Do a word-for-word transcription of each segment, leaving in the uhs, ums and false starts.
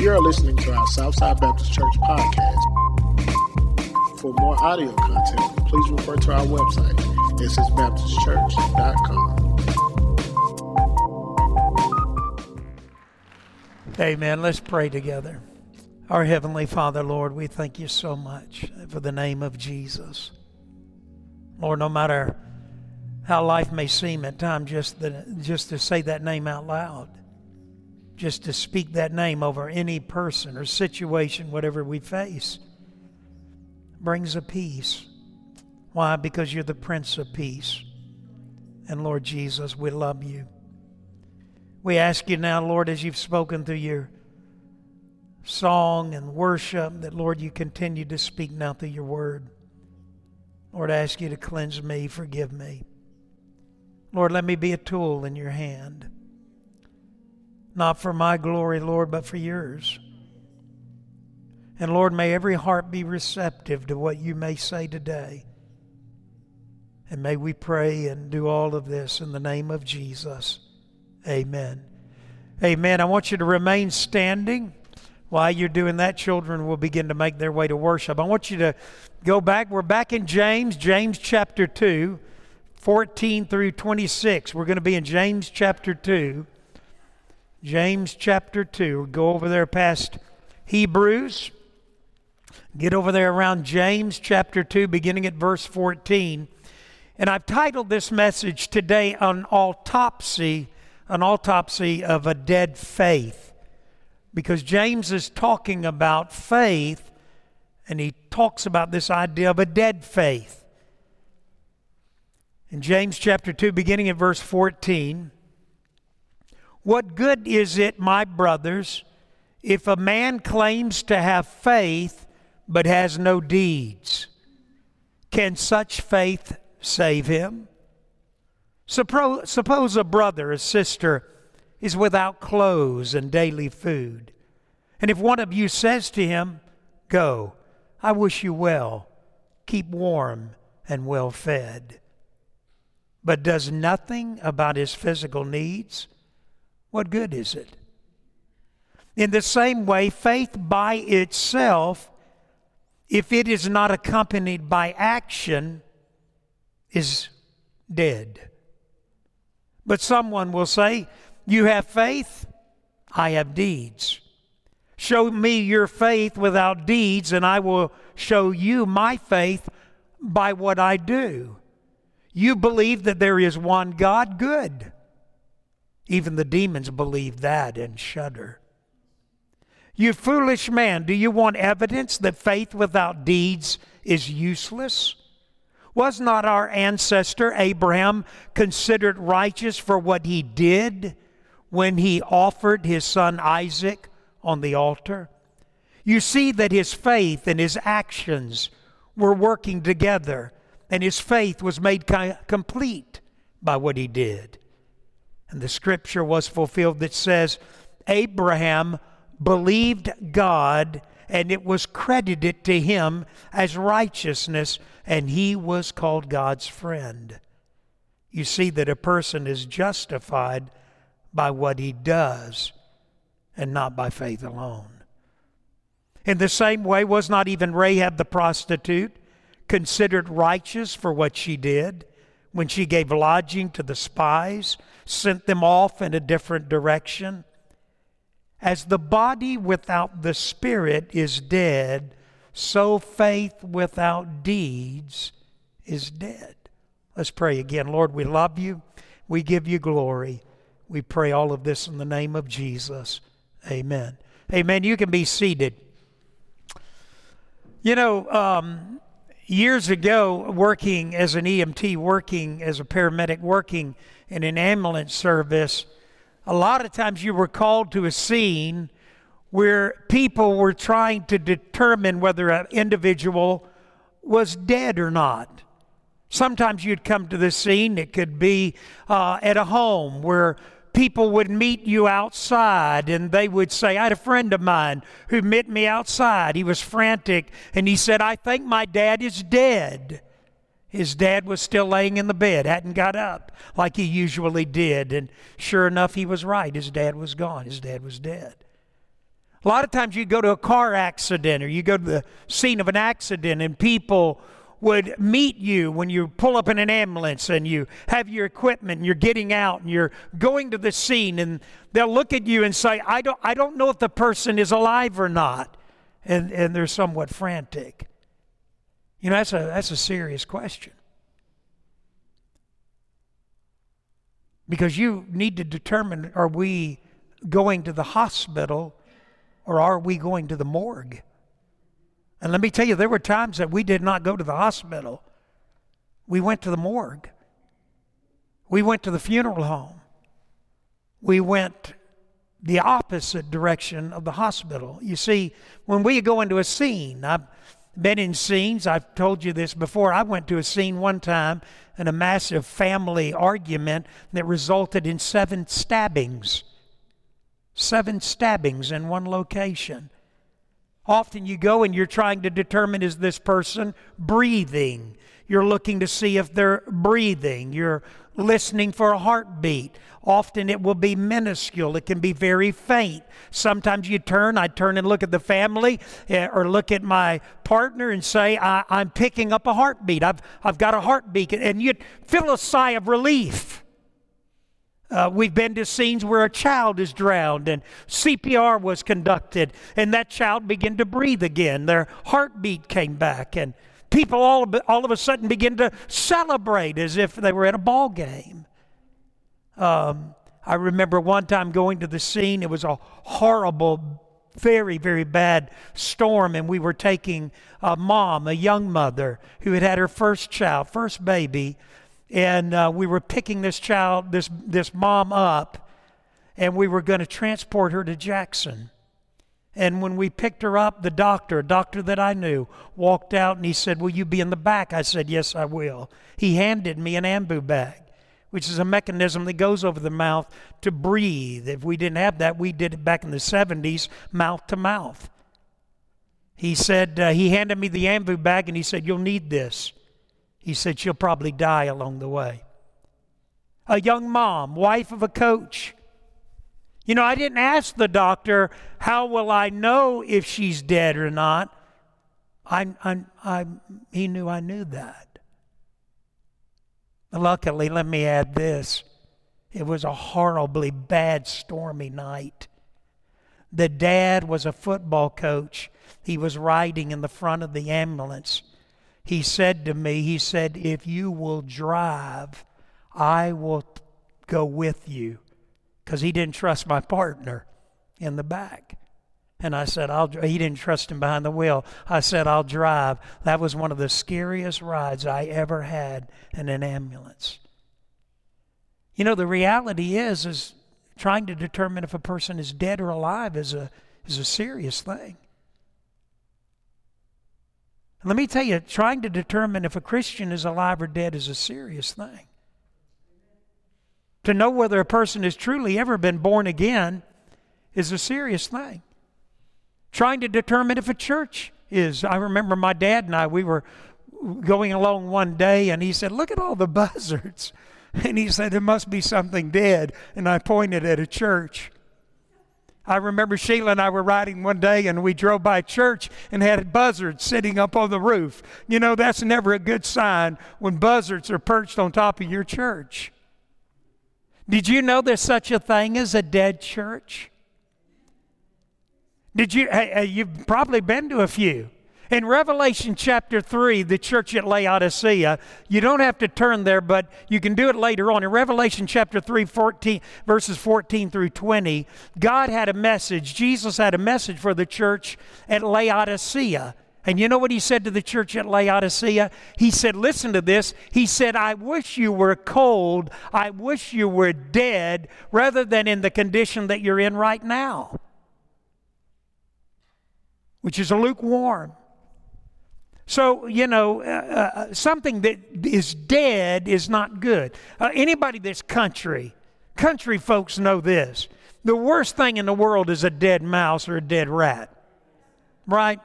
You're listening to our Southside Baptist Church podcast. For more audio content, please refer to our website. This is Baptist Church dot com. Amen. Let's pray together. Our Heavenly Father, Lord, we thank you so much for the name of Jesus. Lord, no matter how life may seem at times, just, the, just to say that name out loud, just to speak that name over any person or situation, whatever we face, brings a peace. Why? Because you're the Prince of Peace. And Lord Jesus, we love you. We ask you now, Lord, as you've spoken through your song and worship, that, Lord, you continue to speak now through your word. Lord, I ask you to cleanse me, forgive me. Lord, let me be a tool in your hand. Not for my glory, Lord, but for yours. And Lord, may every heart be receptive to what you may say today. And may we pray and do all of this in the name of Jesus. Amen. Amen. I want you to remain standing. While you're doing that, children will begin to make their way to worship. I want you to go back. We're back in James, James chapter two, fourteen through twenty-six. We're going to be in James chapter two. James chapter two. Go over there past Hebrews. Get over there around James chapter two, beginning at verse fourteen. And I've titled this message today, An Autopsy, an Autopsy of a Dead Faith. Because James is talking about faith, and he talks about this idea of a dead faith. In James chapter two, beginning at verse fourteen, "What good is it, my brothers, if a man claims to have faith but has no deeds? Can such faith save him? Suppose, suppose a brother, a sister, is without clothes and daily food. And if one of you says to him, 'Go, I wish you well, keep warm and well fed,' but does nothing about his physical needs, what good is it? In the same way, faith by itself, if it is not accompanied by action, is dead. But someone will say, 'You have faith, I have deeds. Show me your faith without deeds, and I will show you my faith by what I do. You believe that there is one God, good. Even the demons believe that and shudder.' You foolish man, do you want evidence that faith without deeds is useless? Was not our ancestor Abraham considered righteous for what he did when he offered his son Isaac on the altar? You see that his faith and his actions were working together, and his faith was made complete by what he did. And the scripture was fulfilled that says, 'Abraham believed God, and it was credited to him as righteousness, and he was called God's friend.' You see that a person is justified by what he does, and not by faith alone. In the same way, was not even Rahab the prostitute considered righteous for what she did when she gave lodging to the spies, sent them off in a different direction? As the body without the spirit is dead, so faith without deeds is dead." Let's pray again. Lord, we love you. We give you glory. We pray all of this in the name of Jesus. Amen. Amen. You can be seated. You know, um, years ago, working as an E M T, working as a paramedic, working in an ambulance service, a lot of times you were called to a scene where people were trying to determine whether an individual was dead or not. Sometimes you'd come to the scene. It could be uh, at a home where people would meet you outside, and they would say, "I had a friend of mine who met me outside. He was frantic, and he said, 'I think my dad is dead.' His dad was still laying in the bed, hadn't got up like he usually did, and sure enough, he was right. His dad was gone. His dad was dead." A lot of times you go to a car accident or you go to the scene of an accident and people would meet you when you pull up in an ambulance and you have your equipment and you're getting out and you're going to the scene, and they'll look at you and say, I don't I don't know if the person is alive or not. And and they're somewhat frantic. You know, that's a that's a serious question. Because you need to determine, are we going to the hospital or are we going to the morgue? And let me tell you, there were times that we did not go to the hospital. We went to the morgue. We went to the funeral home. We went the opposite direction of the hospital. You see, when we go into a scene, I've been in scenes, I've told you this before, I went to a scene one time in a massive family argument that resulted in seven stabbings. Seven stabbings in one location. Often you go and you're trying to determine, is this person breathing? You're looking to see if they're breathing. You're listening for a heartbeat. Often it will be minuscule. It can be very faint. Sometimes you turn, I turn and look at the family or look at my partner and say, I, I'm picking up a heartbeat. I've, I've got a heartbeat. And you feel a sigh of relief. Uh, we've been to scenes where a child is drowned and C P R was conducted and that child began to breathe again. Their heartbeat came back and people all, all of a sudden begin to celebrate as if they were at a ball game. Um, I remember one time going to the scene. It was a horrible, very, very bad storm and we were taking a mom, a young mother who had had her first child, first baby. And uh, we were picking this child, this this mom up, and we were going to transport her to Jackson. And when we picked her up, the doctor, a doctor that I knew, walked out and he said, will you be in the back? I said, yes, I will. He handed me an ambu bag, which is a mechanism that goes over the mouth to breathe. If we didn't have that, we did it back in the seventies, mouth to mouth. He said, uh, he handed me the ambu bag and he said, you'll need this. He said, she'll probably die along the way. A young mom, wife of a coach. You know, I didn't ask the doctor, how will I know if she's dead or not? I, I, I, he knew I knew that. Luckily, let me add this. It was a horribly bad, stormy night. The dad was a football coach. He was riding in the front of the ambulance. He said to me, he said, if you will drive, I will go with you. Because he didn't trust my partner in the back. And I said, I'll. he didn't trust him behind the wheel. I said, I'll drive. That was one of the scariest rides I ever had in an ambulance. You know, the reality is, is trying to determine if a person is dead or alive is a is a serious thing. Let me tell you, trying to determine if a Christian is alive or dead is a serious thing. To know whether a person has truly ever been born again is a serious thing. Trying to determine if a church is. I remember my dad and I, we were going along one day and he said, look at all the buzzards. And he said, there must be something dead. And I pointed at a church. I remember Sheila and I were riding one day and we drove by a church and had buzzards sitting up on the roof. You know, that's never a good sign when buzzards are perched on top of your church. Did you know there's such a thing as a dead church? Did you, hey, you've probably been to a few. In Revelation chapter three, the church at Laodicea, you don't have to turn there, but you can do it later on. In Revelation chapter three, fourteen, verses fourteen through twenty, God had a message. Jesus had a message for the church at Laodicea. And you know what he said to the church at Laodicea? He said, listen to this. He said, I wish you were cold. I wish you were dead rather than in the condition that you're in right now, which is lukewarm. So, you know, uh, uh, something that is dead is not good. Uh, anybody that's country, country folks know this. The worst thing in the world is a dead mouse or a dead rat, right?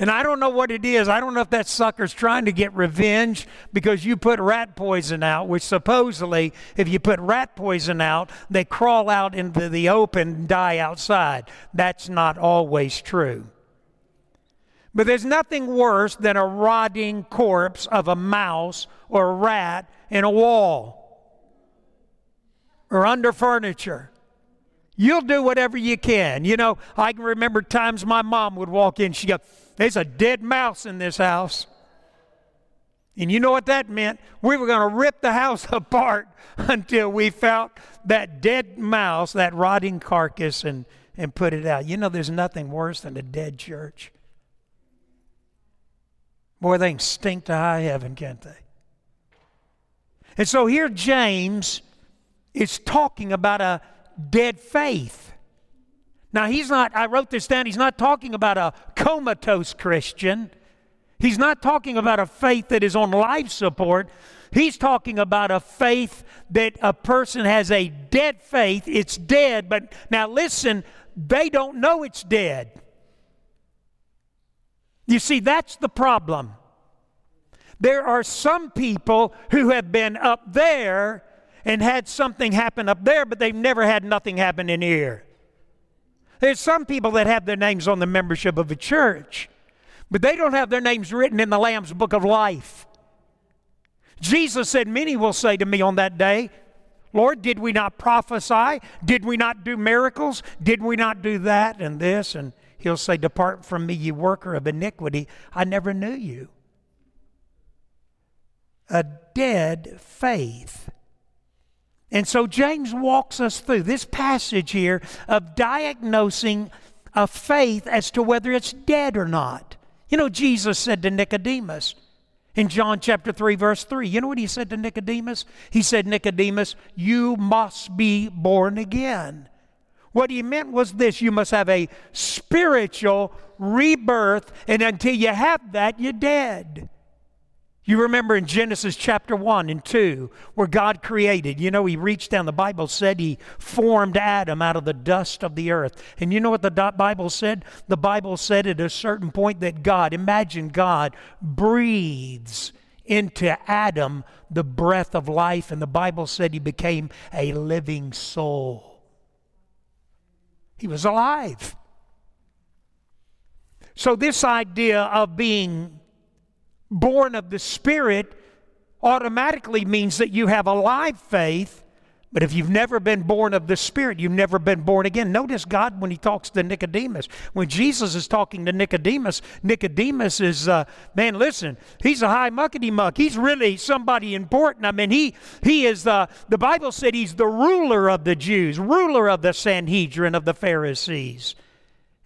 And I don't know what it is. I don't know if that sucker's trying to get revenge because you put rat poison out, which supposedly if you put rat poison out, they crawl out into the open and die outside. That's not always true. But there's nothing worse than a rotting corpse of a mouse or a rat in a wall or under furniture. You'll do whatever you can. You know, I can remember times my mom would walk in, she'd go, there's a dead mouse in this house. And you know what that meant? We were going to rip the house apart until we found that dead mouse, that rotting carcass, and, and put it out. You know, there's nothing worse than a dead church. Boy, they can stink to high heaven, can't they? And so here James is talking about a dead faith. Now he's not, I wrote this down, he's not talking about a comatose Christian. He's not talking about a faith that is on life support. He's talking about a faith that a person has a dead faith. It's dead, but now listen, they don't know it's dead. You see, that's the problem. There are some people who have been up there and had something happen up there, but they've never had nothing happen in here. There's some people that have their names on the membership of a church, but they don't have their names written in the Lamb's Book of Life. Jesus said, many will say to me on that day, Lord, did we not prophesy? Did we not do miracles? Did we not do that and this? And he'll say, depart from me, you worker of iniquity. I never knew you. A dead faith. And so James walks us through this passage here of diagnosing a faith as to whether it's dead or not. You know, Jesus said to Nicodemus in John chapter three, verse three, you know what he said to Nicodemus? He said, Nicodemus, you must be born again. What he meant was this, you must have a spiritual rebirth, and until you have that, you're dead. You remember in Genesis chapter one and two where God created. You know, he reached down. The Bible said he formed Adam out of the dust of the earth. And you know what the Bible said? The Bible said at a certain point that God, imagine God, breathes into Adam the breath of life. And the Bible said he became a living soul. He was alive. So this idea of being born of the Spirit automatically means that you have a live faith, but if you've never been born of the Spirit, you've never been born again. Notice God when he talks to Nicodemus. When Jesus is talking to Nicodemus, Nicodemus is, uh, man, listen, he's a high muckety-muck. He's really somebody important. I mean, he he is, uh, the Bible said he's the ruler of the Jews, ruler of the Sanhedrin, of the Pharisees.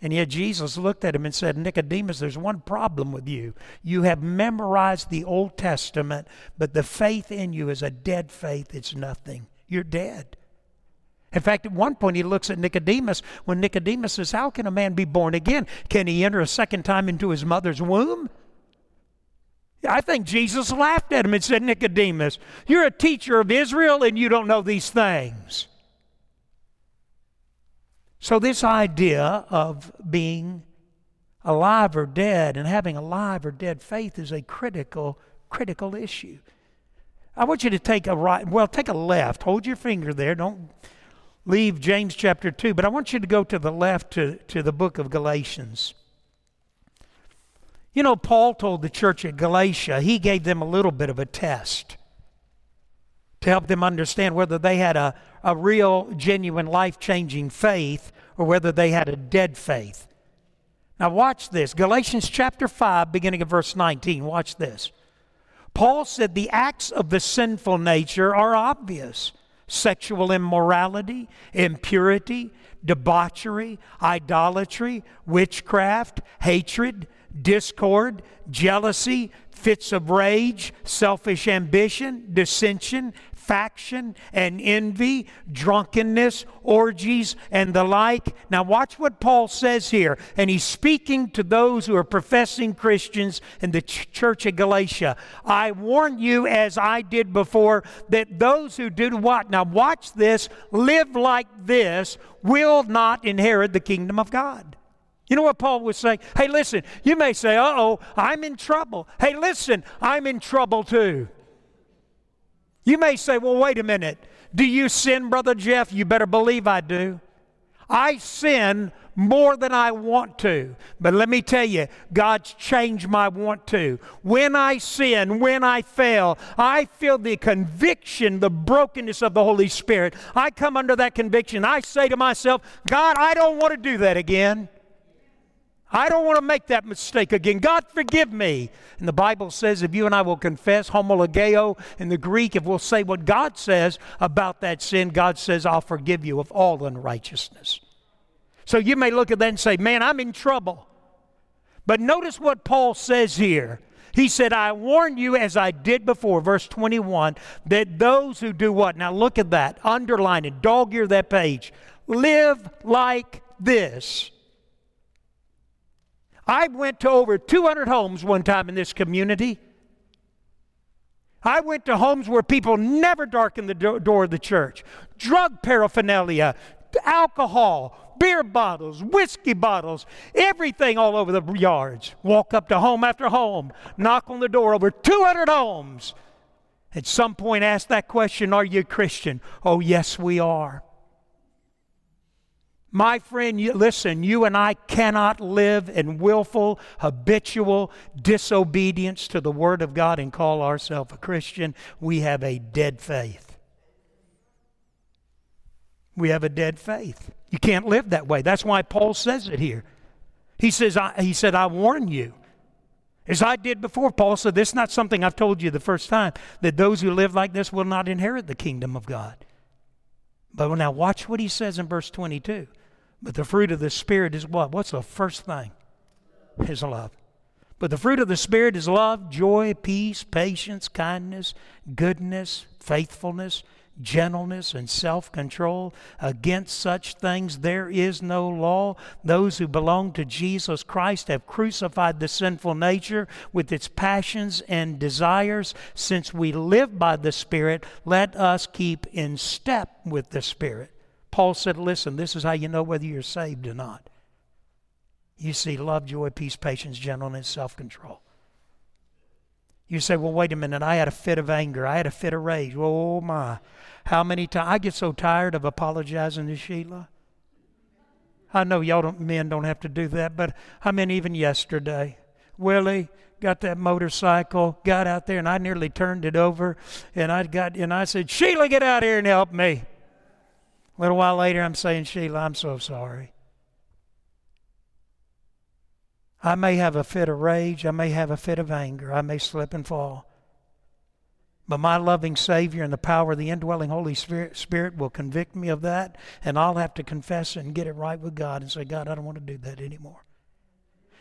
And yet Jesus looked at him and said, Nicodemus, there's one problem with you. You have memorized the Old Testament, but the faith in you is a dead faith. It's nothing. You're dead. In fact, at one point he looks at Nicodemus when Nicodemus says, how can a man be born again? Can he enter a second time into his mother's womb? I think Jesus laughed at him and said, Nicodemus, you're a teacher of Israel and you don't know these things. So this idea of being alive or dead and having a live or dead faith is a critical, critical issue. I want you to take a right, well, take a left. Hold your finger there. Don't leave James chapter two, but I want you to go to the left to, to the book of Galatians. You know, Paul told the church at Galatia, he gave them a little bit of a test to help them understand whether they had a, a real, genuine, life-changing faith or whether they had a dead faith. Now watch this. Galatians chapter five, beginning of verse nineteen. Watch this. Paul said the acts of the sinful nature are obvious. Sexual immorality, impurity, debauchery, idolatry, witchcraft, hatred, discord, jealousy, fits of rage, selfish ambition, dissension, faction, and envy, drunkenness, orgies, and the like. Now watch what Paul says here. And he's speaking to those who are professing Christians in the ch- church of Galatia. I warn you, as I did before, that those who do what? Now watch this. Live like this will not inherit the kingdom of God. You know what Paul was saying? Hey, listen, you may say, uh-oh, I'm in trouble. Hey, listen, I'm in trouble too. You may say, well, wait a minute. Do you sin, Brother Jeff? You better believe I do. I sin more than I want to. But let me tell you, God's changed my want to. When I sin, when I fail, I feel the conviction, the brokenness of the Holy Spirit. I come under that conviction. I say to myself, God, I don't want to do that again. I don't want to make that mistake again. God, forgive me. And the Bible says if you and I will confess, homologeo in the Greek, if we'll say what God says about that sin, God says, I'll forgive you of all unrighteousness. So you may look at that and say, man, I'm in trouble. But notice what Paul says here. He said, I warn you as I did before, verse twenty-one, that those who do what? Now look at that, underline it, dog-ear that page. Live like this. I went to over two hundred homes one time in this community. I went to homes where people never darkened the do- door of the church. Drug paraphernalia, alcohol, beer bottles, whiskey bottles, everything all over the yards. Walk up to home after home, knock on the door, over two hundred homes. At some point ask that question, are you a Christian? Oh, yes, we are. My friend, you, listen, you and I cannot live in willful, habitual disobedience to the Word of God and call ourselves a Christian. We have a dead faith. We have a dead faith. You can't live that way. That's why Paul says it here. He says, I, he said, I warn you. As I did before, Paul said, this is not something I've told you the first time, that those who live like this will not inherit the kingdom of God. But now watch what he says in verse twenty-two. But the fruit of the Spirit is what? What's the first thing? His love. But the fruit of the Spirit is love, joy, peace, patience, kindness, goodness, faithfulness, gentleness, and self-control. Against such things there is no law. Those who belong to Jesus Christ have crucified the sinful nature with its passions and desires. Since we live by the Spirit, let us keep in step with the Spirit. Paul said, listen, this is how you know whether you're saved or not. You see, love, joy, peace, patience, gentleness, self-control. You say, well, wait a minute, I had a fit of anger. I had a fit of rage. Oh, my. How many times? I get so tired of apologizing to Sheila. I know y'all don't, men don't have to do that, but I mean, even yesterday, Willie got that motorcycle, got out there, and I nearly turned it over, and I got and I said, Sheila, get out here and help me. A little while later, I'm saying, Sheila, I'm so sorry. I may have a fit of rage. I may have a fit of anger. I may slip and fall. But my loving Savior and the power of the indwelling Holy Spirit, Spirit will convict me of that, and I'll have to confess it and get it right with God and say, God, I don't want to do that anymore.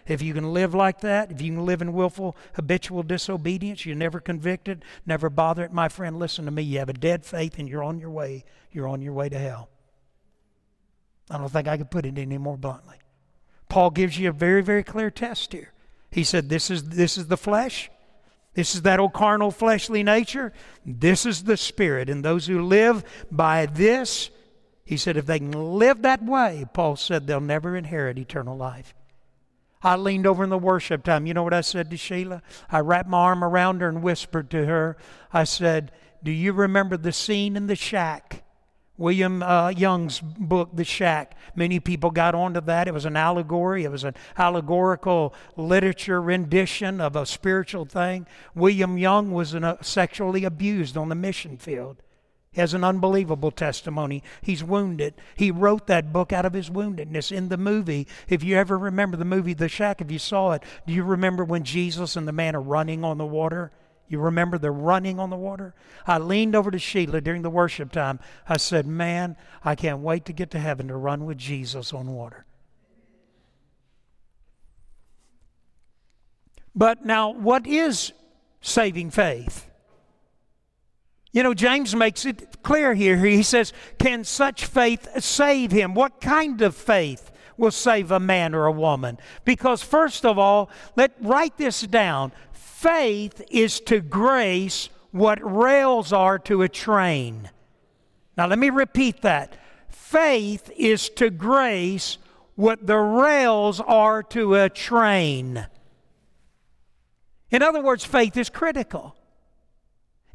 If you can live like that, if you can live in willful, habitual disobedience, you're never convicted, never bothered. My friend, listen to me. You have a dead faith, and you're on your way. You're on your way to hell. I don't think I could put it any more bluntly. Paul gives you a very, very clear test here. He said, this is, this is the flesh. This is that old carnal, fleshly nature. This is the Spirit. And those who live by this, he said, if they can live that way, Paul said, they'll never inherit eternal life. I leaned over in the worship time. You know what I said to Sheila? I wrapped my arm around her and whispered to her. I said, do you remember the scene in the shack? William uh, Young's book, The Shack. Many people got onto that. It was an allegory. It was an allegorical literature rendition of a spiritual thing. William Young was an, uh, sexually abused on the mission field. He has an unbelievable testimony. He's wounded. He wrote that book out of his woundedness. In the movie, if you ever remember the movie The Shack, if you saw it, do you remember when Jesus and the man are running on the water? You remember the running on the water? I leaned over to Sheila during the worship time. I said, man, I can't wait to get to heaven to run with Jesus on water. But now, what is saving faith? You know, James makes it clear here. He says, can such faith save him? What kind of faith will save a man or a woman? Because first of all, let write this down. Faith is to grace what rails are to a train. Now let me repeat that. Faith is to grace what the rails are to a train. In other words, faith is critical.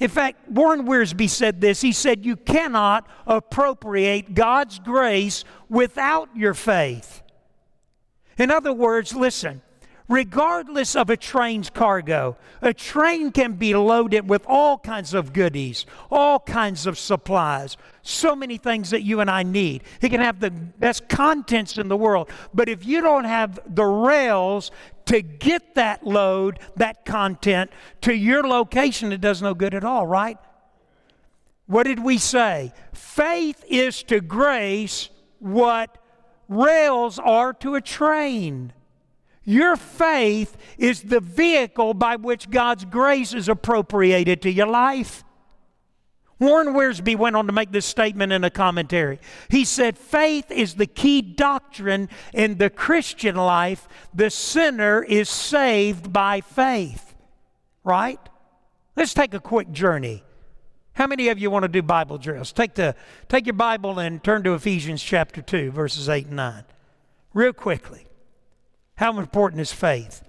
In fact, Warren Wiersbe said this. He said, you cannot appropriate God's grace without your faith. In other words, listen, regardless of a train's cargo, a train can be loaded with all kinds of goodies, all kinds of supplies, so many things that you and I need. It can have the best contents in the world, but if you don't have the rails to get that load, that content, to your location, it does no good at all, right? What did we say? Faith is to grace what rails are to a train. Your faith is the vehicle by which God's grace is appropriated to your life. Warren Wiersbe went on to make this statement in a commentary. He said, faith is the key doctrine in the Christian life. The sinner is saved by faith. Right? Let's take a quick journey. How many of you want to do Bible drills? Take the take your Bible and turn to Ephesians chapter two, verses eight and nine. Real quickly. How important is faith?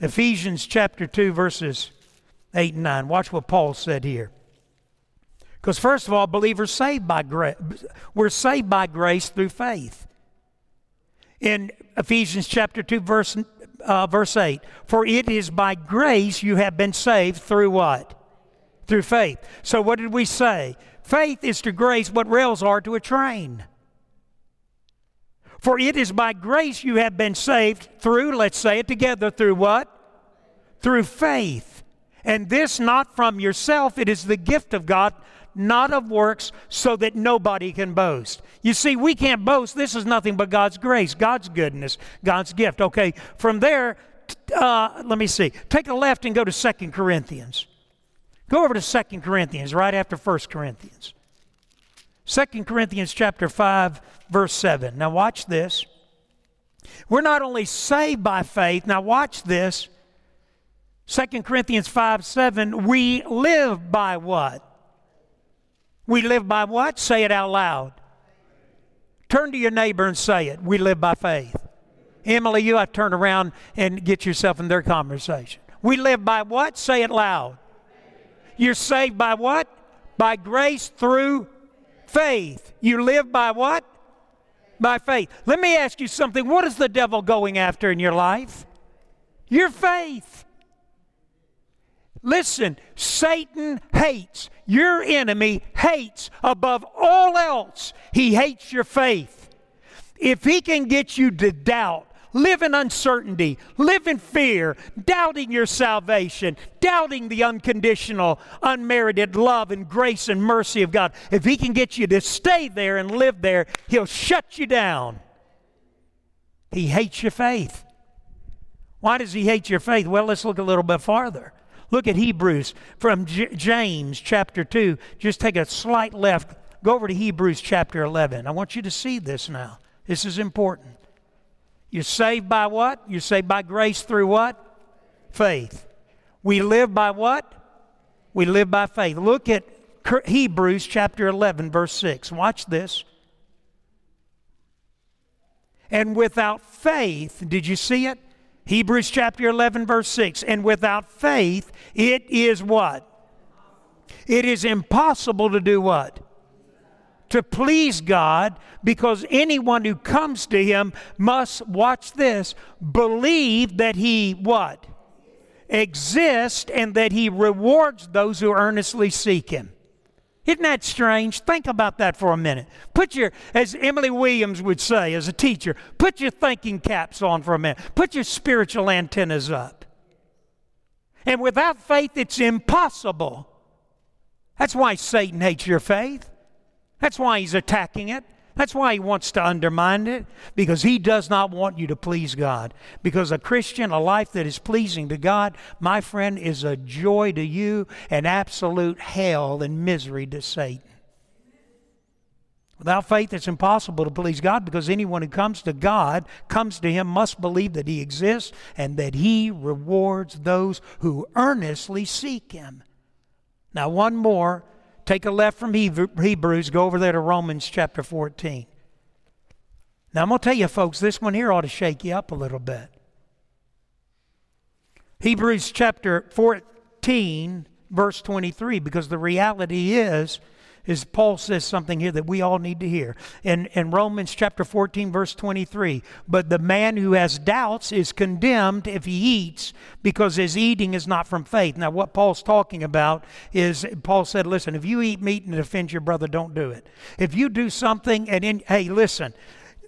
Ephesians chapter two, verses eight and nine. Watch what Paul said here. Because first of all, believers saved by grace. We're saved by grace through faith. In Ephesians chapter two, verse uh, verse eight, for it is by grace you have been saved through what? Through faith. So what did we say? Faith is to grace what rails are to a train. For it is by grace you have been saved through, let's say it together, through what? Through faith. And this not from yourself, it is the gift of God, not of works, so that nobody can boast. You see, we can't boast. This is nothing but God's grace, God's goodness, God's gift. Okay, from there, uh, let me see. Take a left and go to Second Corinthians. Go over to Second Corinthians, right after First Corinthians. Second Corinthians chapter five, verse seven. Now watch this. We're not only saved by faith. Now watch this. Second Corinthians five, seven. We live by what? We live by what? Say it out loud. Turn to your neighbor and say it. We live by faith. Emily, you ought to turn around and get yourself in their conversation. We live by what? Say it loud. You're saved by what? By grace through faith. You live by what? By faith. Let me ask you something. What is the devil going after in your life? Your faith. Listen, Satan hates, your enemy hates above all else. He hates your faith. If he can get you to doubt, live in uncertainty, live in fear, doubting your salvation, doubting the unconditional, unmerited love and grace and mercy of God. If he can get you to stay there and live there, he'll shut you down. He hates your faith. Why does he hate your faith? Well, let's look a little bit farther. Look at Hebrews from J- James chapter two. Just take a slight left. Go over to Hebrews chapter eleven. I want you to see this now. This is important. You're saved by what? You're saved by grace through what? Faith. We live by what? We live by faith. Look at Hebrews chapter eleven, verse six. Watch this. And without faith, did you see it? Hebrews chapter eleven, verse six. And without faith, it is what? It is impossible to do what? To please God, because anyone who comes to Him must, watch this, believe that He, what? Exists, and that He rewards those who earnestly seek Him. Isn't that strange? Think about that for a minute. Put your, as Emily Williams would say as a teacher, put your thinking caps on for a minute. Put your spiritual antennas up. And without faith, it's impossible. That's why Satan hates your faith. That's why he's attacking it. That's why he wants to undermine it, because he does not want you to please God. Because a Christian, a life that is pleasing to God, my friend, is a joy to you and absolute hell and misery to Satan. Without faith, it's impossible to please God, because anyone who comes to God, comes to Him, must believe that He exists and that He rewards those who earnestly seek Him. Now, one more. Take a left from Hebrews, go over there to Romans chapter fourteen. Now, I'm going to tell you, folks, this one here ought to shake you up a little bit. Hebrews chapter fourteen, verse twenty-three, because the reality is, is Paul says something here that we all need to hear. In, in Romans chapter fourteen, verse twenty-three, but the man who has doubts is condemned if he eats, because his eating is not from faith. Now, what Paul's talking about is, Paul said, listen, if you eat meat and it offends your brother, don't do it. If you do something, and in, hey, listen,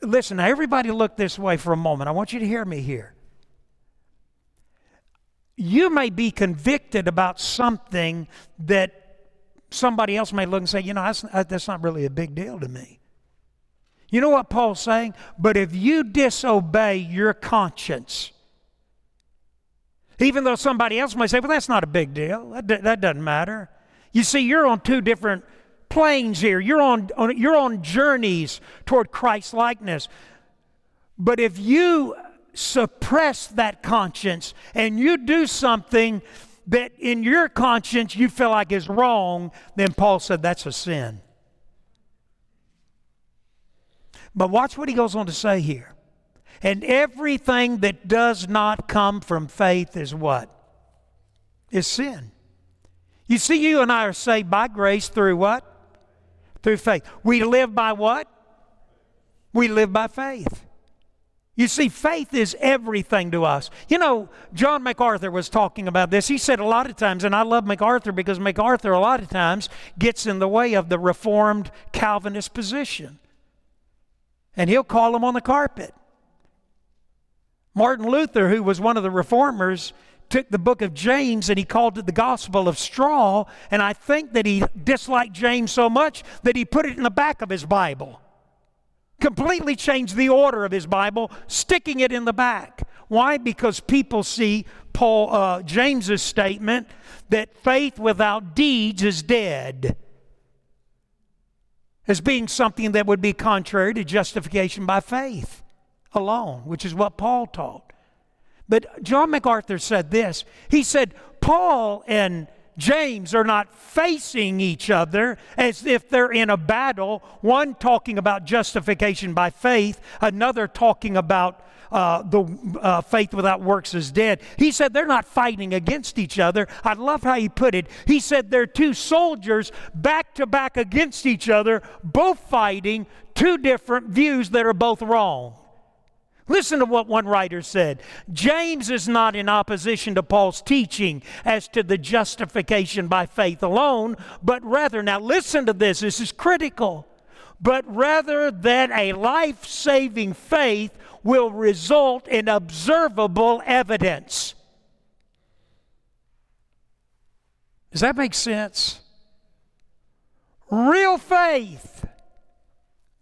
listen, now everybody look this way for a moment. I want you to hear me here. You may be convicted about something that somebody else may look and say, you know, that's, that's not really a big deal to me. You know what Paul's saying? But if you disobey your conscience, even though somebody else may say, well, that's not a big deal. That, that doesn't matter. You see, you're on two different planes here. You're on, on, you're on journeys toward Christ's likeness. But if you suppress that conscience and you do something that in your conscience you feel like is wrong, then Paul said that's a sin. But watch what he goes on to say here. And everything that does not come from faith is what? Is sin. You see, you and I are saved by grace through what? Through faith. We live by what? We live by faith. You see, faith is everything to us. You know, John MacArthur was talking about this. He said a lot of times, and I love MacArthur because MacArthur a lot of times gets in the way of the Reformed Calvinist position. And he'll call them on the carpet. Martin Luther, who was one of the Reformers, took the book of James and he called it the Gospel of Straw. And I think that he disliked James so much that he put it in the back of his Bible. Completely changed the order of his Bible, sticking it in the back. Why? Because people see Paul uh, James's statement that faith without deeds is dead as being something that would be contrary to justification by faith alone, which is what Paul taught. But John MacArthur said this. He said, Paul and James are not facing each other as if they're in a battle, one talking about justification by faith, another talking about uh, the uh, faith without works is dead. He said they're not fighting against each other. I love how he put it. He said they're two soldiers back to back against each other, both fighting two different views that are both wrong. Listen to what one writer said. James is not in opposition to Paul's teaching as to the justification by faith alone, but rather, now listen to this, this is critical, but rather that a life-saving faith will result in observable evidence. Does that make sense? Real faith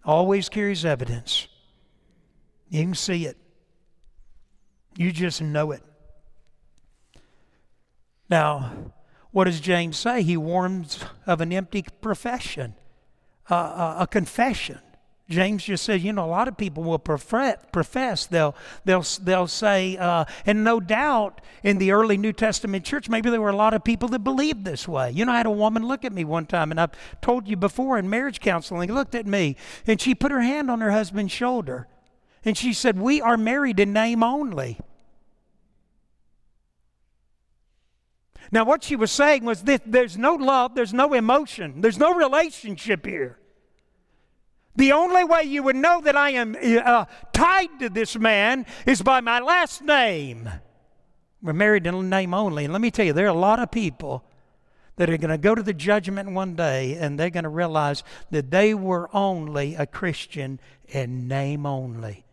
always carries evidence. You can see it. You just know it. Now, what does James say? He warns of an empty profession, uh, a confession. James just says, you know, a lot of people will profess. They'll they'll they'll say, uh, and no doubt in the early New Testament church, maybe there were a lot of people that believed this way. You know, I had a woman look at me one time, and I've told you before in marriage counseling, looked at me, and she put her hand on her husband's shoulder. And she said, we are married in name only. Now, what she was saying was that there's no love, there's no emotion, there's no relationship here. The only way you would know that I am uh, tied to this man is by my last name. We're married in name only. And let me tell you, there are a lot of people that are going to go to the judgment one day and they're going to realize that they were only a Christian in name only.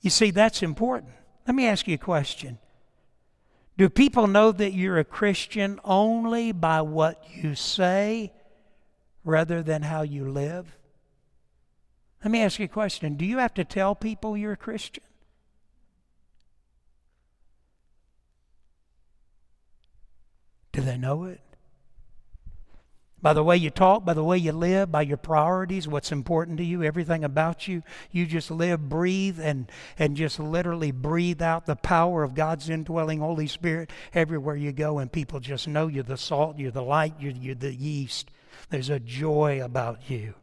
You see, that's important. Let me ask you a question. Do people know that you're a Christian only by what you say rather than how you live? Let me ask you a question. Do you have to tell people you're a Christian? Do they know it? By the way you talk, by the way you live, by your priorities, what's important to you, everything about you, you just live, breathe, and, and just literally breathe out the power of God's indwelling Holy Spirit everywhere you go, and people just know you're the salt, you're the light, you're, you're the yeast. There's a joy about you.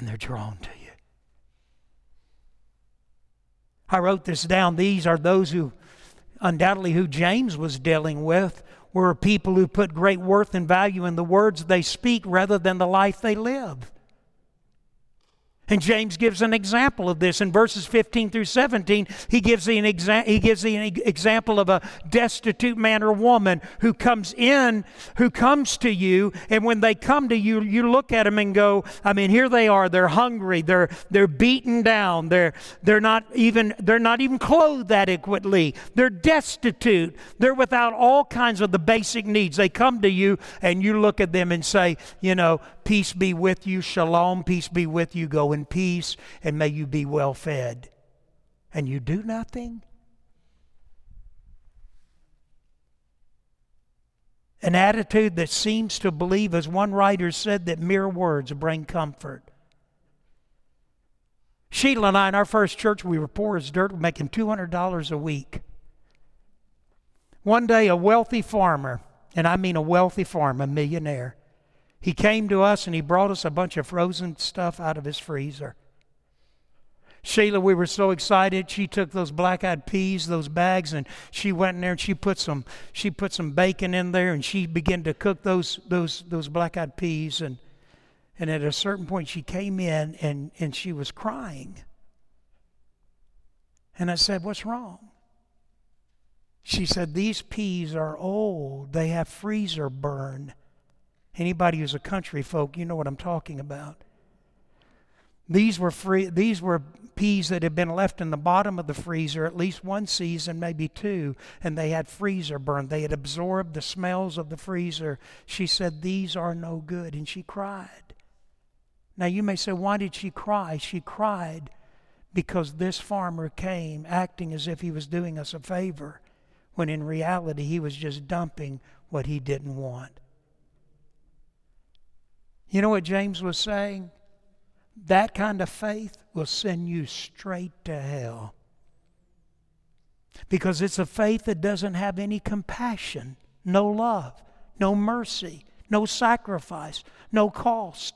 and they're drawn to you. I wrote this down. These are those who, undoubtedly, who James was dealing with, were people who put great worth and value in the words they speak rather than the life they live. And James gives an example of this. In verses fifteen through seventeen, he gives an, exa- he gives an e- example of a destitute man or woman who comes in, who comes to you, and when they come to you, you look at them and go, I mean, here they are, they're hungry, they're they're beaten down, they're they're not even they're not even clothed adequately, they're destitute, they're without all kinds of the basic needs. They come to you and you look at them and say, you know, peace be with you, shalom, peace be with you, go in peace, and may you be well fed. And you do nothing? An attitude that seems to believe, as one writer said, that mere words bring comfort. Sheila and I, in our first church, we were poor as dirt, making two hundred dollars a week. One day, a wealthy farmer, and I mean a wealthy farmer, a millionaire, he came to us and he brought us a bunch of frozen stuff out of his freezer. Sheila, we were so excited. She took those black-eyed peas, those bags, and she went in there and she put some she put some bacon in there, and she began to cook those those those black-eyed peas. And and at a certain point, she came in and and she was crying. And I said, "What's wrong?" She said, "These peas are old. They have freezer burn." Anybody who's a country folk, you know what I'm talking about. These were free, these were peas that had been left in the bottom of the freezer at least one season, maybe two, and they had freezer burn. They had absorbed the smells of the freezer. She said, "These are no good," and she cried. Now you may say, why did she cry? She cried because this farmer came acting as if he was doing us a favor, when in reality he was just dumping what he didn't want. You know what James was saying? That kind of faith will send you straight to hell. Because it's a faith that doesn't have any compassion, no love, no mercy, no sacrifice, no cost.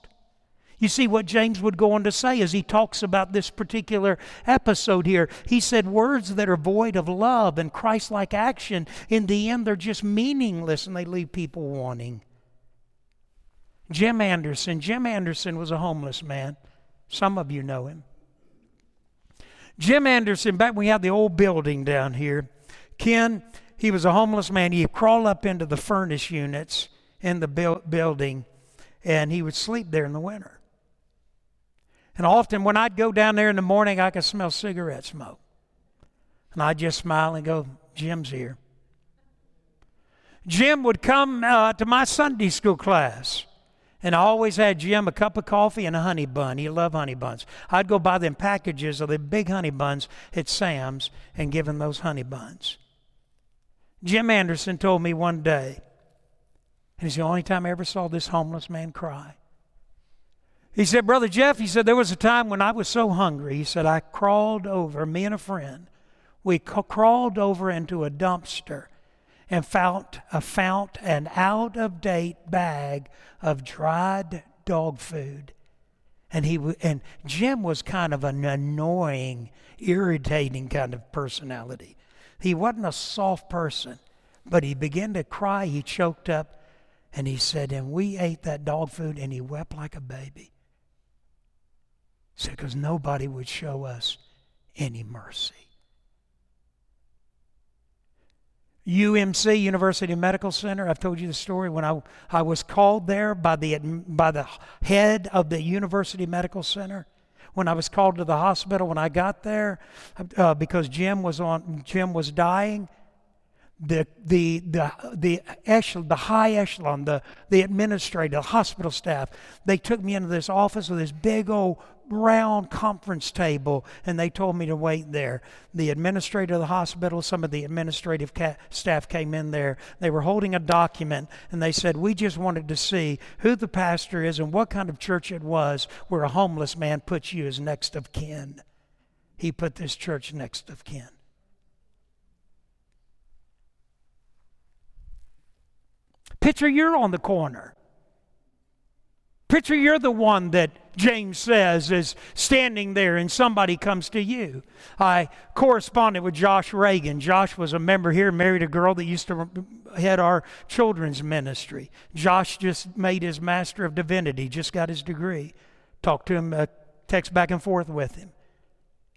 You see, what James would go on to say as he talks about this particular episode here, he said words that are void of love and Christ-like action, in the end they're just meaningless and they leave people wanting. Jim Anderson. Jim Anderson was a homeless man. Some of you know him. Jim Anderson, back when we had the old building down here, Ken, he was a homeless man. He'd crawl up into the furnace units in the building, and he would sleep there in the winter. And often when I'd go down there in the morning, I could smell cigarette smoke. And I'd just smile and go, Jim's here. Jim would come uh, to my Sunday school class. And I always had Jim a cup of coffee and a honey bun. He loved honey buns. I'd go buy them packages of the big honey buns at Sam's and give him those honey buns. Jim Anderson told me one day, and it's the only time I ever saw this homeless man cry. He said, Brother Jeff, he said, there was a time when I was so hungry. He said, I crawled over, me and a friend, we crawled over into a dumpster and found, uh, found an out-of-date bag of dried dog food. And he w- and Jim was kind of an annoying, irritating kind of personality. He wasn't a soft person, but he began to cry. He choked up, and he said, and we ate that dog food, and he wept like a baby. He said, because nobody would show us any mercy. U M C, University Medical Center, I've told you the story. When I, I was called there by the, by the head of the University Medical Center, when I was called to the hospital, when I got there, uh, because Jim was on, Jim was dying, the, the, the, the, echelon, the high echelon, the, the administrator, the hospital staff, they took me into this office with this big old round conference table, and they told me to wait there. The administrator of the hospital, some of the administrative ca- staff came in there. They were holding a document, and they said, we just wanted to see who the pastor is and what kind of church it was where a homeless man puts you as next of kin. He put this church next of kin. Picture you're on the corner. Preacher, you're the one that James says is standing there and somebody comes to you. I corresponded with Josh Reagan. Josh was a member here, married a girl that used to head our children's ministry. Josh just made his Master of Divinity, just got his degree. Talked to him, uh, text back and forth with him,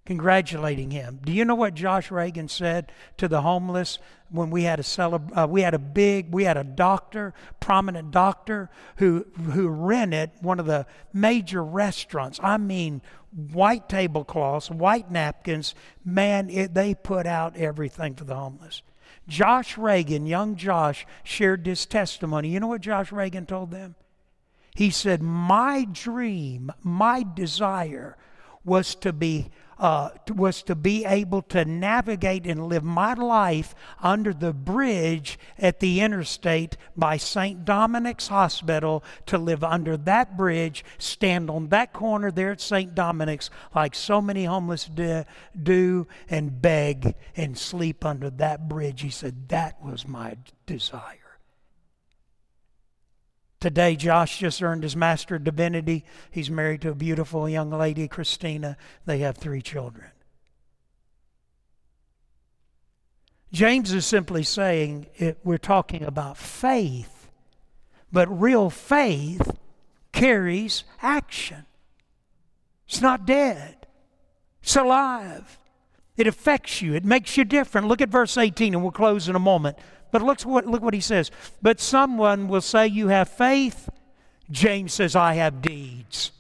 congratulating him. Do you know what Josh Reagan said to the homeless when we had a celeb- uh, we had a big, we had a doctor, prominent doctor who who rented one of the major restaurants. I mean, white tablecloths, white napkins. Man, it, they put out everything for the homeless. Josh Reagan, young Josh, shared this testimony. You know what Josh Reagan told them? He said, "My dream, my desire was to be Uh, was to be able to navigate and live my life under the bridge at the interstate by Saint Dominic's Hospital, to live under that bridge, stand on that corner there at Saint Dominic's like so many homeless de- do and beg and sleep under that bridge." He said, "That was my desire." Today, Josh just earned his Master of Divinity. He's married to a beautiful young lady, Christina. They have three children. James is simply saying it, we're talking about faith, but real faith carries action. It's not dead. It's alive. It affects you. It makes you different. Look at verse eighteen, and we'll close in a moment. But look what, look what he says. But someone will say, "You have faith." James says, "I have deeds."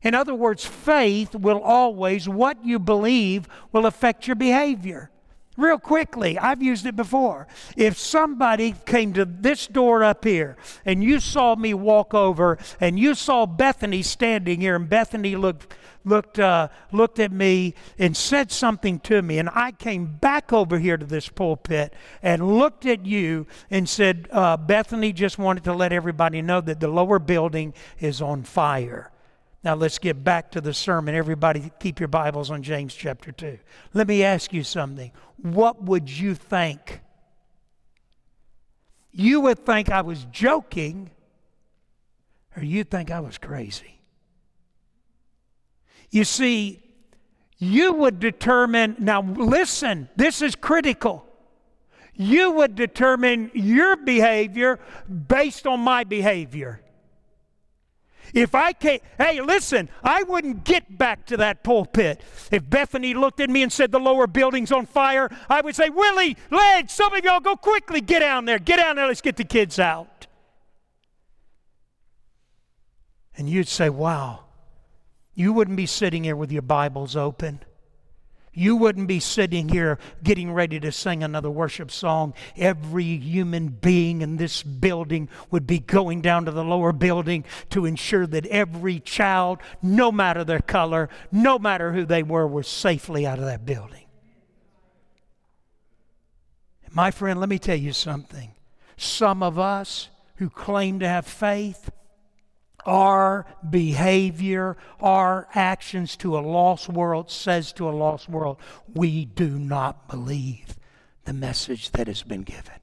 In other words, faith will always, what you believe will affect your behavior. Real quickly, I've used it before. If somebody came to this door up here and you saw me walk over and you saw Bethany standing here, and Bethany looked looked uh, looked at me and said something to me, and I came back over here to this pulpit and looked at you and said, uh, "Bethany just wanted to let everybody know that the lower building is on fire." Now let's get back to the sermon. Everybody keep your Bibles on James chapter two. Let me ask you something. What would you think? You would think I was joking, or you'd think I was crazy. You see, you would determine, now listen, this is critical. You would determine your behavior based on my behavior. If I can't, hey, listen, I wouldn't get back to that pulpit. If Bethany looked at me and said the lower building's on fire, I would say, "Willie, Ledge, some of y'all go quickly, get down there, get down there, let's get the kids out." And you'd say, wow, you wouldn't be sitting here with your Bibles open. You wouldn't be sitting here getting ready to sing another worship song. Every human being in this building would be going down to the lower building to ensure that every child, no matter their color, no matter who they were, was safely out of that building. And my friend, let me tell you something. Some of us who claim to have faith, our behavior, our actions to a lost world says to a lost world, we do not believe the message that has been given.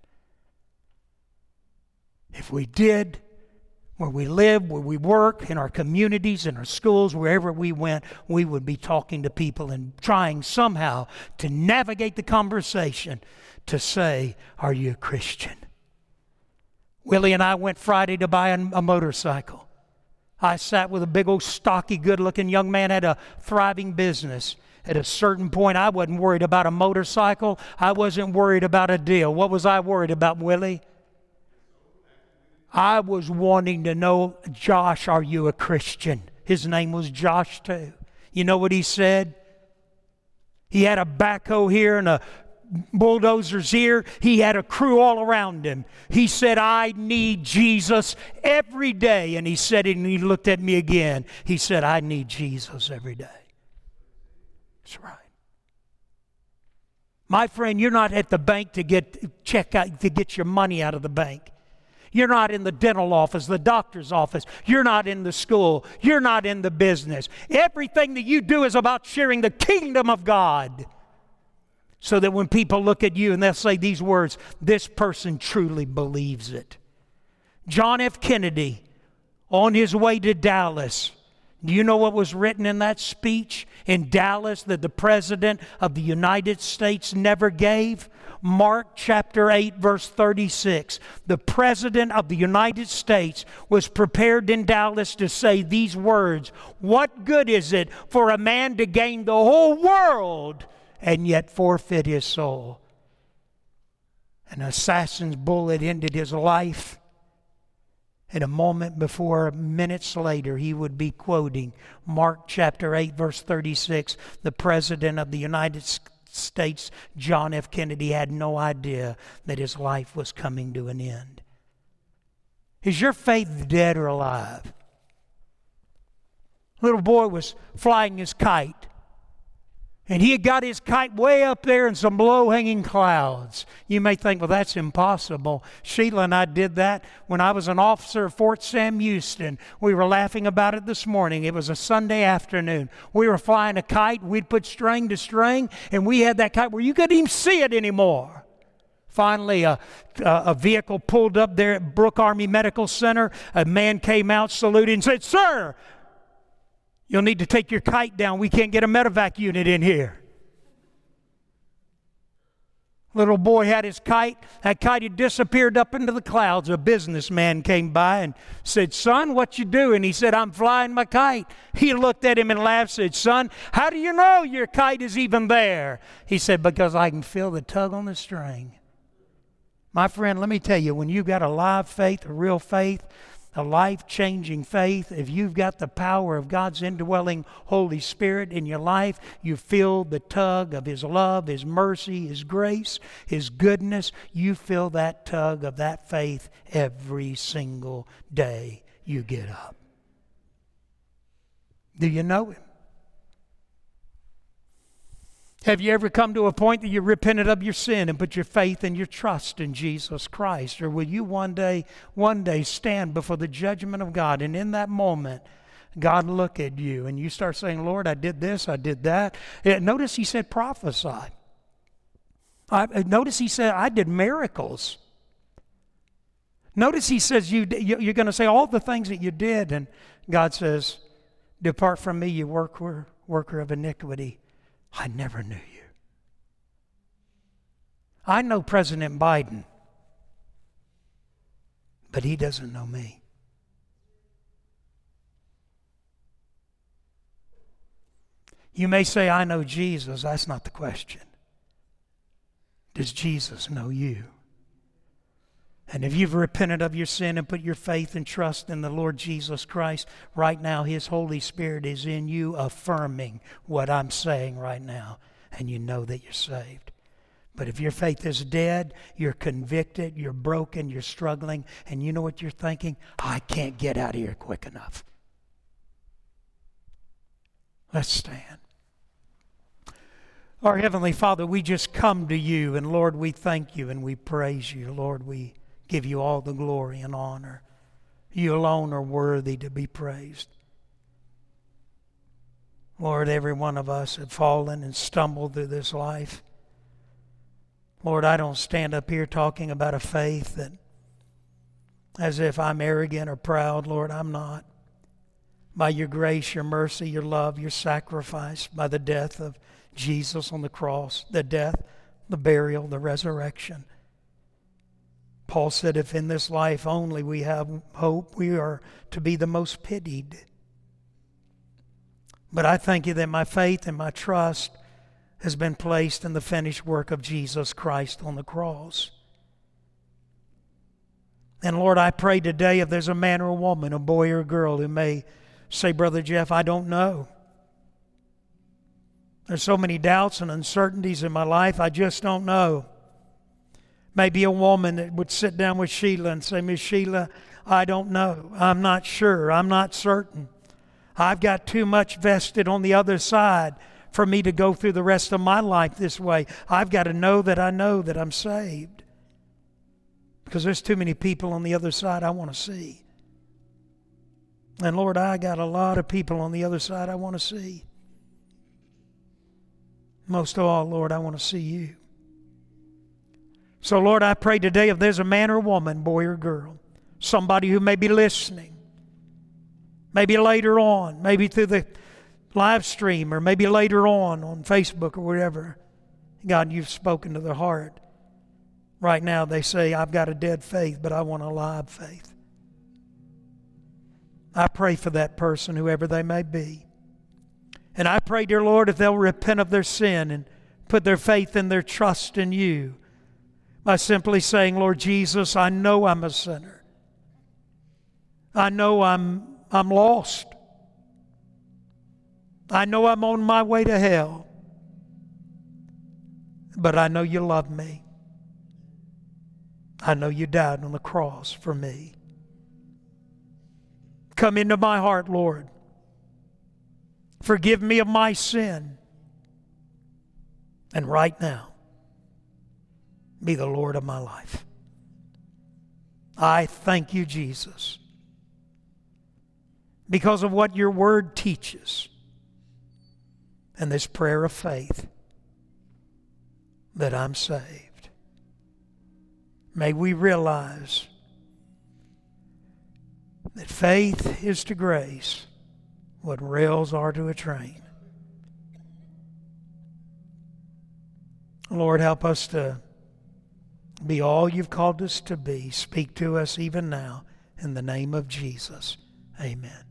If we did, where we live, where we work, in our communities, in our schools, wherever we went, we would be talking to people and trying somehow to navigate the conversation to say, "Are you a Christian?" Willie and I went Friday to buy a motorcycle. I sat with a big old stocky, good-looking young man, had a thriving business. At a certain point, I wasn't worried about a motorcycle. I wasn't worried about a deal. What was I worried about, Willie? I was wanting to know, "Josh, are you a Christian?" His name was Josh, too. You know what he said? He had a backhoe here and a bulldozers here. He had a crew all around him. He said, "I need Jesus every day." And he said it, and he looked at me again. He said, "I need Jesus every day." That's right. My friend, you're not at the bank to get check out, to get your money out of the bank. You're not in the dental office, the doctor's office. You're not in the school. You're not in the business. Everything that you do is about sharing the kingdom of God. So that when people look at you and they'll say these words, "This person truly believes it." John F. Kennedy on his way to Dallas. Do you know what was written in that speech in Dallas that the President of the United States never gave? Mark chapter eight, verse thirty-six. The President of the United States was prepared in Dallas to say these words: "What good is it for a man to gain the whole world and yet forfeit his soul?" An assassin's bullet ended his life. And a moment before, minutes later, he would be quoting Mark chapter eight, verse thirty-six. The President of the United States, John F. Kennedy, had no idea that his life was coming to an end. Is your faith dead or alive? Little boy was flying his kite. And he had got his kite way up there in some low-hanging clouds. You may think, well, that's impossible. Sheila and I did that when I was an officer at Fort Sam Houston. We were laughing about it this morning. It was a Sunday afternoon. We were flying a kite. We'd put string to string, and we had that kite where you couldn't even see it anymore. Finally, a, a vehicle pulled up there at Brooke Army Medical Center. A man came out, saluted, and said, "Sir, you'll need to take your kite down. We can't get a medevac unit in here." Little boy had his kite. That kite had disappeared up into the clouds. A businessman came by and said, "Son, what you doing?" He said, "I'm flying my kite." He looked at him and laughed, said, "Son, how do you know your kite is even there?" He said, "Because I can feel the tug on the string." My friend, let me tell you, when you've got a live faith, a real faith, a life-changing faith, if you've got the power of God's indwelling Holy Spirit in your life, you feel the tug of His love, His mercy, His grace, His goodness. You feel that tug of that faith every single day you get up. Do you know Him? Have you ever come to a point that you repented of your sin and put your faith and your trust in Jesus Christ? Or will you one day, one day stand before the judgment of God, and in that moment, God look at you and you start saying, "Lord, I did this, I did that." Notice He said prophesy. I, notice He said, "I did miracles." Notice He says, you, you're going to say all the things that you did, and God says, "Depart from me, you worker, worker of iniquity. I never knew you." I know President Biden, but he doesn't know me. You may say, "I know Jesus." That's not the question. Does Jesus know you? And if you've repented of your sin and put your faith and trust in the Lord Jesus Christ, right now His Holy Spirit is in you affirming what I'm saying right now, and you know that you're saved. But if your faith is dead, you're convicted, you're broken, you're struggling, and you know what you're thinking? "I can't get out of here quick enough." Let's stand. Our Heavenly Father, we just come to You, and Lord, we thank You and we praise You. Lord, we give You all the glory and honor. You alone are worthy to be praised. Lord, every one of us have fallen and stumbled through this life. Lord, I don't stand up here talking about a faith that, as if I'm arrogant or proud. Lord, I'm not. By Your grace, Your mercy, Your love, Your sacrifice, by the death of Jesus on the cross, the death, the burial, the resurrection, Paul said, if in this life only we have hope, we are to be the most pitied. But I thank You that my faith and my trust has been placed in the finished work of Jesus Christ on the cross. And Lord, I pray today if there's a man or a woman, a boy or a girl who may say, "Brother Jeff, I don't know. There's so many doubts and uncertainties in my life, I just don't know." Maybe a woman that would sit down with Sheila and say, "Miss Sheila, I don't know. I'm not sure. I'm not certain. I've got too much vested on the other side for me to go through the rest of my life this way. I've got to know that I know that I'm saved, because there's too many people on the other side I want to see. And Lord, I got a lot of people on the other side I want to see. Most of all, Lord, I want to see You." So, Lord, I pray today if there's a man or woman, boy or girl, somebody who may be listening, Maybe later on, maybe through the live stream, or maybe later on on Facebook or wherever. God, you've spoken to their heart. Right now they say, I've got a dead faith, but I want a live faith. I pray for that person, whoever they may be. And I pray, dear Lord, if they'll repent of their sin and put their faith and their trust in you by simply saying, Lord Jesus, I know I'm a sinner. I know I'm, I'm lost. I know I'm on my way to hell. But I know you love me. I know you died on the cross for me. Come into my heart, Lord. Forgive me of my sin. And right now, be the Lord of my life. I thank you, Jesus, because of what your word teaches and this prayer of faith, that I'm saved. May we realize that faith is to grace what rails are to a train. Lord, help us to be all you've called us to be. Speak to us even now in the name of Jesus. Amen.